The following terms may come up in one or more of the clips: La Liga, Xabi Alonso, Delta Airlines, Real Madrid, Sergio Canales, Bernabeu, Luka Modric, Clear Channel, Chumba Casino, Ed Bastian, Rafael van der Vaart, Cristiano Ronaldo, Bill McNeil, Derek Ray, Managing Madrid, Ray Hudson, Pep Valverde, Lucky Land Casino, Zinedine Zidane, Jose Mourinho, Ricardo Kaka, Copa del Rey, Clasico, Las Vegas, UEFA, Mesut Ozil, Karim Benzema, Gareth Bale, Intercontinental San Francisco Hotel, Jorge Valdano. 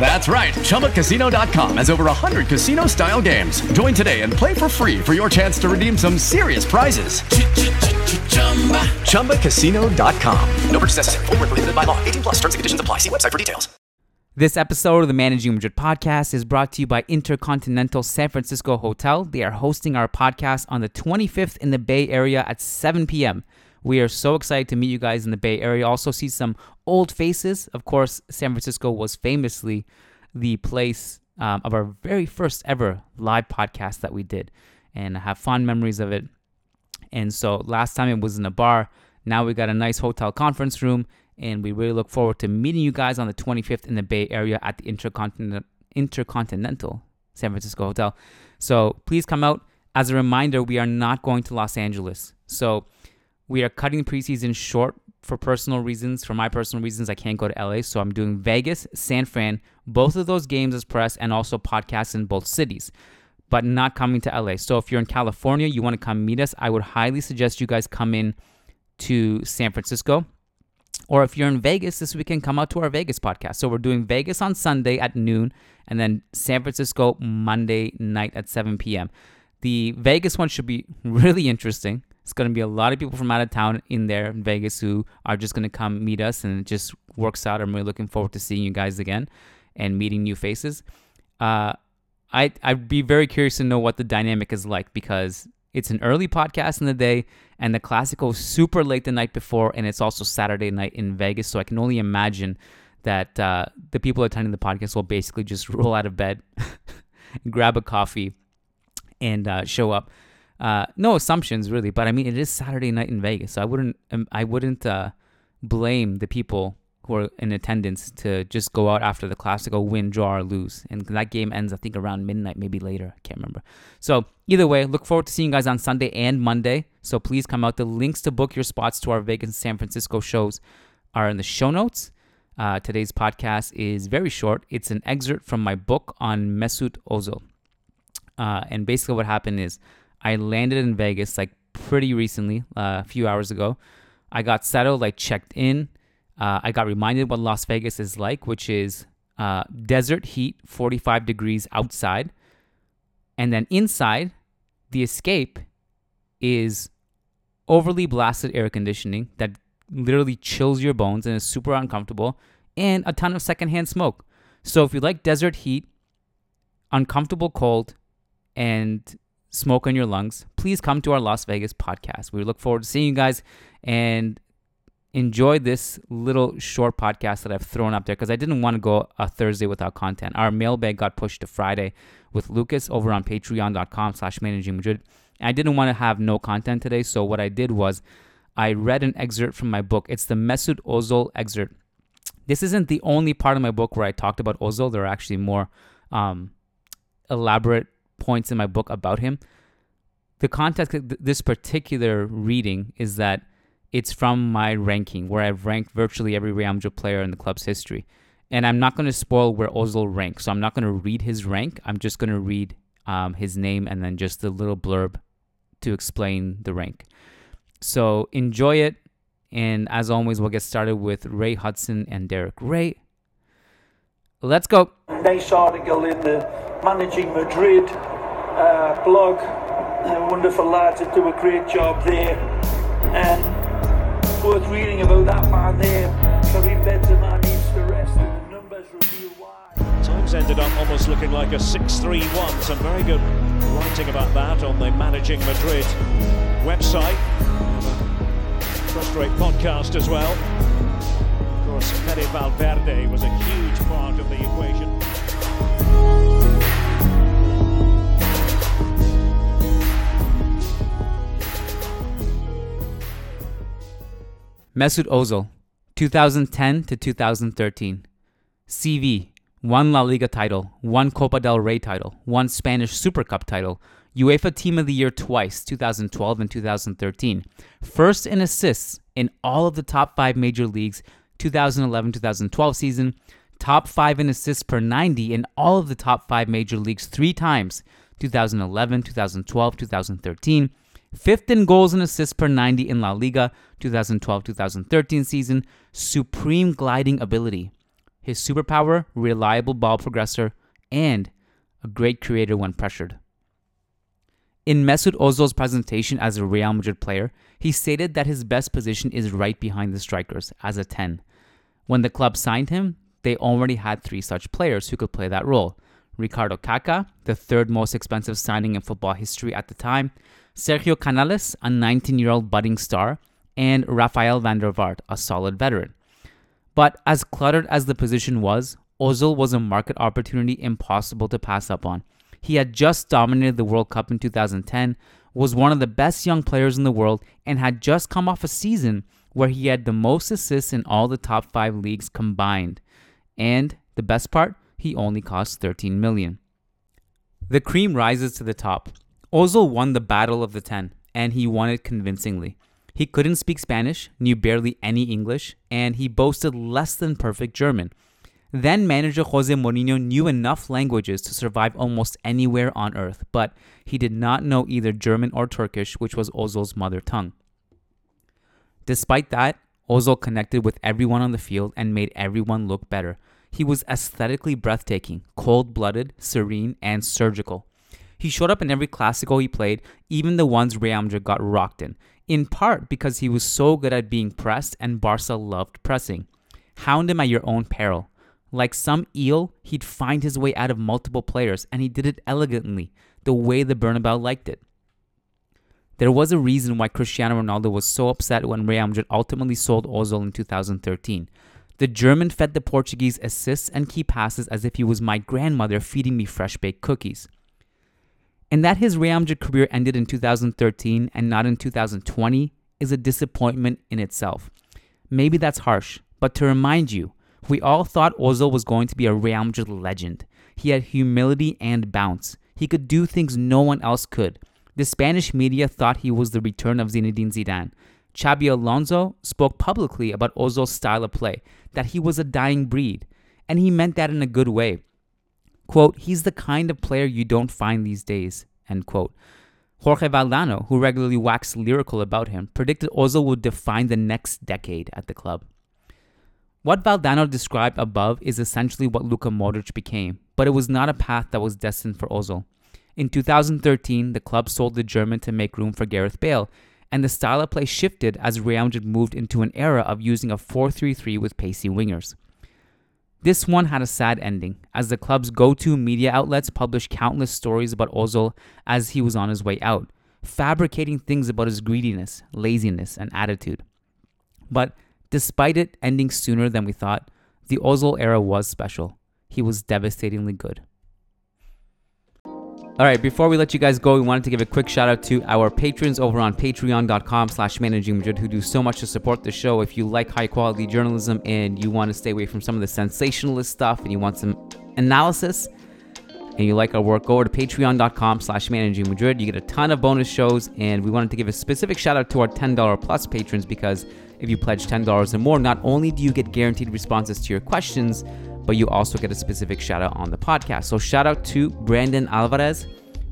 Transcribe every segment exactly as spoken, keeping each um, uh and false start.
That's right. Chumba Casino dot com has over one hundred casino-style games. Join today and play for free for your chance to redeem some serious prizes. Chumba Casino dot com. No purchase necessary. Void where prohibited by law. eighteen plus. Terms and conditions apply. See website for details. This episode of the Managing Madrid podcast is brought to you by Intercontinental San Francisco Hotel. They are hosting our podcast on the twenty-fifth in the Bay Area at seven p.m. We are so excited to meet you guys in the Bay Area. Also see some old faces. Of course, San Francisco was famously the place um, of our very first ever live podcast that we did. And I have fond memories of it. And so last time it was in a bar. Now we got a nice hotel conference room. And we really look forward to meeting you guys on the twenty-fifth in the Bay Area at the Intercontinental, Intercontinental San Francisco Hotel. So please come out. As a reminder, we are not going to Los Angeles. So we are cutting preseason short for personal reasons. For my personal reasons, I can't go to L A, so I'm doing Vegas, San Fran, both of those games as press and also podcasts in both cities, but not coming to L A. So if you're in California, you want to come meet us, I would highly suggest you guys come in to San Francisco. Or if you're in Vegas this weekend, come out to our Vegas podcast. So we're doing Vegas on Sunday at noon and then San Francisco Monday night at seven p.m. The Vegas one should be really interesting. It's going to be a lot of people from out of town in there in Vegas who are just going to come meet us, and it just works out. I'm really looking forward to seeing you guys again and meeting new faces. Uh, I, I'd be very curious to know what the dynamic is like, because it's an early podcast in the day and the Classico is super late the night before, and it's also Saturday night in Vegas. So I can only imagine that uh, the people attending the podcast will basically just roll out of bed, grab a coffee, and uh, show up. Uh, no assumptions really, but I mean, it is Saturday night in Vegas, so I wouldn't, um, I wouldn't uh, blame the people who are in attendance to just go out after the Classico, win, draw, or lose. And that game ends, I think, around midnight, maybe later. I can't remember. So either way, look forward to seeing you guys on Sunday and Monday. So please come out. The links to book your spots to our Vegas and San Francisco shows are in the show notes. Uh, today's podcast is very short. It's an excerpt from my book on Mesut Ozil. Uh, and basically what happened is, I landed in Vegas like pretty recently, uh, a few hours ago. I got settled, I checked in. Uh, I got reminded what Las Vegas is like, which is uh, desert heat, forty-five degrees outside. And then inside, the escape is overly blasted air conditioning that literally chills your bones and is super uncomfortable, and a ton of secondhand smoke. So if you like desert heat, uncomfortable cold, and smoke on your lungs, please come to our Las Vegas podcast. We look forward to seeing you guys, and enjoy this little short podcast that I've thrown up there, because I didn't want to go a Thursday without content. Our mailbag got pushed to Friday with Lucas over on patreon.com slash managing Madrid. I didn't want to have no content today, so what I did was I read an excerpt from my book. It's the Mesut Ozil excerpt. This isn't the only part of my book where I talked about Ozil. There are actually more um, elaborate points in my book about him. The context of this particular reading is that it's from my ranking, where I've ranked virtually every Real Madrid player in the club's history. And I'm not going to spoil where Ozil ranks, so I'm not going to read his rank. I'm just going to read um, his name and then just the little blurb to explain the rank. So enjoy it, And as always, we'll get started with Ray Hudson and Derek Ray. Let's go. Nice article in the Managing Madrid uh, blog. Uh, wonderful lads that do a great job there. And worth reading about that man there. Karim Benzema needs to rest. The numbers reveal why. Times ended up almost looking like a six three one. Some very good writing about that on the Managing Madrid website. First great podcast as well. Of course, Pep Valverde was a huge part of the equation. Mesut Ozil, twenty ten to twenty thirteen. C V, one La Liga title, one Copa del Rey title, one Spanish Super Cup title, UEFA Team of the Year twice, twenty twelve and twenty thirteen. First in assists in all of the top five major leagues, twenty eleven twenty twelve season. Top five in assists per ninety in all of the top five major leagues three times, twenty eleven, twenty twelve, twenty thirteen. Fifth in goals and assists per ninety in La Liga, twenty twelve twenty thirteen season. Supreme gliding ability. His superpower, reliable ball progressor, and a great creator when pressured. In Mesut Ozil's presentation as a Real Madrid player, he stated that his best position is right behind the strikers, as a ten. When the club signed him, they already had three such players who could play that role. Ricardo Kaka, the third most expensive signing in football history at the time, Sergio Canales, a nineteen-year-old budding star, and Rafael van der Vaart, a solid veteran. But as cluttered as the position was, Ozil was a market opportunity impossible to pass up on. He had just dominated the World Cup in two thousand ten, was one of the best young players in the world, and had just come off a season where he had the most assists in all the top five leagues combined. And the best part, he only cost thirteen million dollars. The cream rises to the top. Ozil won the Battle of the ten, and he won it convincingly. He couldn't speak Spanish, knew barely any English, and he boasted less than perfect German. Then manager Jose Mourinho knew enough languages to survive almost anywhere on earth, but he did not know either German or Turkish, which was Ozil's mother tongue. Despite that, Ozil connected with everyone on the field and made everyone look better. He was aesthetically breathtaking, cold-blooded, serene, and surgical. He showed up in every Clasico he played, even the ones Real Madrid got rocked in, in part because he was so good at being pressed and Barca loved pressing. Hound him at your own peril. Like some eel, he'd find his way out of multiple players, and he did it elegantly, the way the Bernabeu liked it. There was a reason why Cristiano Ronaldo was so upset when Real Madrid ultimately sold Ozil in two thousand thirteen. The German fed the Portuguese assists and key passes as if he was my grandmother feeding me fresh-baked cookies. And that his Real Madrid career ended in two thousand thirteen and not in two thousand twenty is a disappointment in itself. Maybe that's harsh, but to remind you, we all thought Ozil was going to be a Real Madrid legend. He had humility and bounce. He could do things no one else could. The Spanish media thought he was the return of Zinedine Zidane. Xabi Alonso spoke publicly about Ozil's style of play, that he was a dying breed, and he meant that in a good way. Quote, he's the kind of player you don't find these days, end quote. Jorge Valdano, who regularly waxed lyrical about him, predicted Ozil would define the next decade at the club. What Valdano described above is essentially what Luka Modric became, but it was not a path that was destined for Ozil. In two thousand thirteen, the club sold the German to make room for Gareth Bale, and the style of play shifted as Real Madrid moved into an era of using a four three three with pacey wingers. This one had a sad ending, as the club's go-to media outlets published countless stories about Ozil as he was on his way out, fabricating things about his greediness, laziness, and attitude. But despite it ending sooner than we thought, the Ozil era was special. He was devastatingly good. All right, before we let you guys go, we wanted to give a quick shout out to our patrons over on patreon.com slash managing Madrid who do so much to support the show. If you like high quality journalism and you want to stay away from some of the sensationalist stuff and you want some analysis and you like our work, go over to patreon.com slash managing Madrid. You get a ton of bonus shows, and we wanted to give a specific shout out to our ten dollars plus patrons because if you pledge ten dollars or more, not only do you get guaranteed responses to your questions, but you also get a specific shout out on the podcast. So shout out to Brandon Alvarez,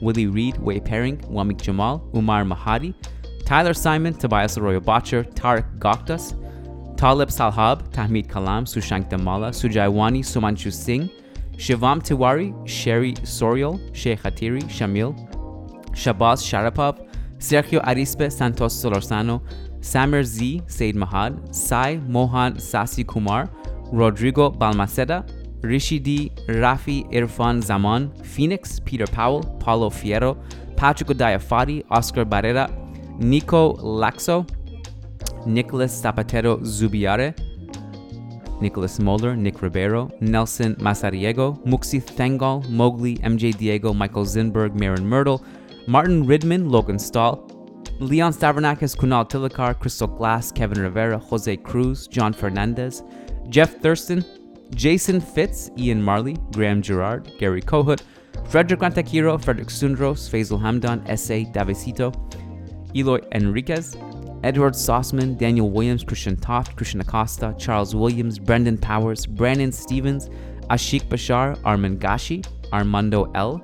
Willie Reed, Way Pairing, Wamik Jamal, Umar Mahadi, Tyler Simon, Tobias Arroyo-Botcher, Tarek Goktas, Talib Salhab, Tahmid Kalam, Sushank Damala, Sujaiwani Sumanshu Singh, Shivam Tiwari, Sherry Soriol, Sheikh Hatiri, Shamil, Shabazz Sharapov, Sergio Arispe, Santos Solorzano, Samir Z, Said Mahad, Sai Mohan Sasi Kumar, Rodrigo Balmaceda, Rishi D, Rafi Irfan Zaman, Phoenix, Peter Powell, Paulo Fierro, Patrick Odayafari, Oscar Barrera, Nico Laxo, Nicholas Zapatero Zubiare, Nicholas Moeller, Nick Ribeiro, Nelson Masariego, Muxi Thengal, Mowgli, M J Diego, Michael Zinberg, Marin Myrtle, Martin Ridman, Logan Stahl, Leon Stavronakis, Kunal Tilakar, Crystal Glass, Kevin Rivera, Jose Cruz, John Fernandez, Jeff Thurston, Jason Fitz, Ian Marley, Graham Gerard, Gary Kohut, Frederick Rantakiro, Frederick Sundros, Faisal Hamdan, S A Davisito, Eloy Enriquez, Edward Sossman, Daniel Williams, Christian Toft, Christian Acosta, Charles Williams, Brendan Powers, Brandon Stevens, Ashik Bashar, Armin Gashi, Armando L,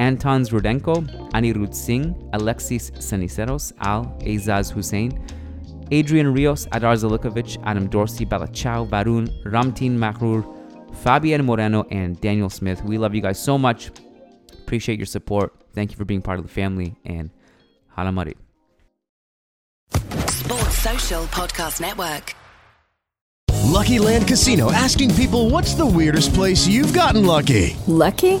Anton Zrudenko, Anirudh Singh, Alexis Seniceros, Al, Azaz Hussein, Adrian Rios, Adar Zelukovic, Adam Dorsey, Balachao, Varun, Ramtin Mahrur, Fabian Moreno, and Daniel Smith. We love you guys so much. Appreciate your support. Thank you for being part of the family, and Hala Madrid. Sports Social Podcast Network. Lucky Land Casino asking people, what's the weirdest place you've gotten lucky? Lucky?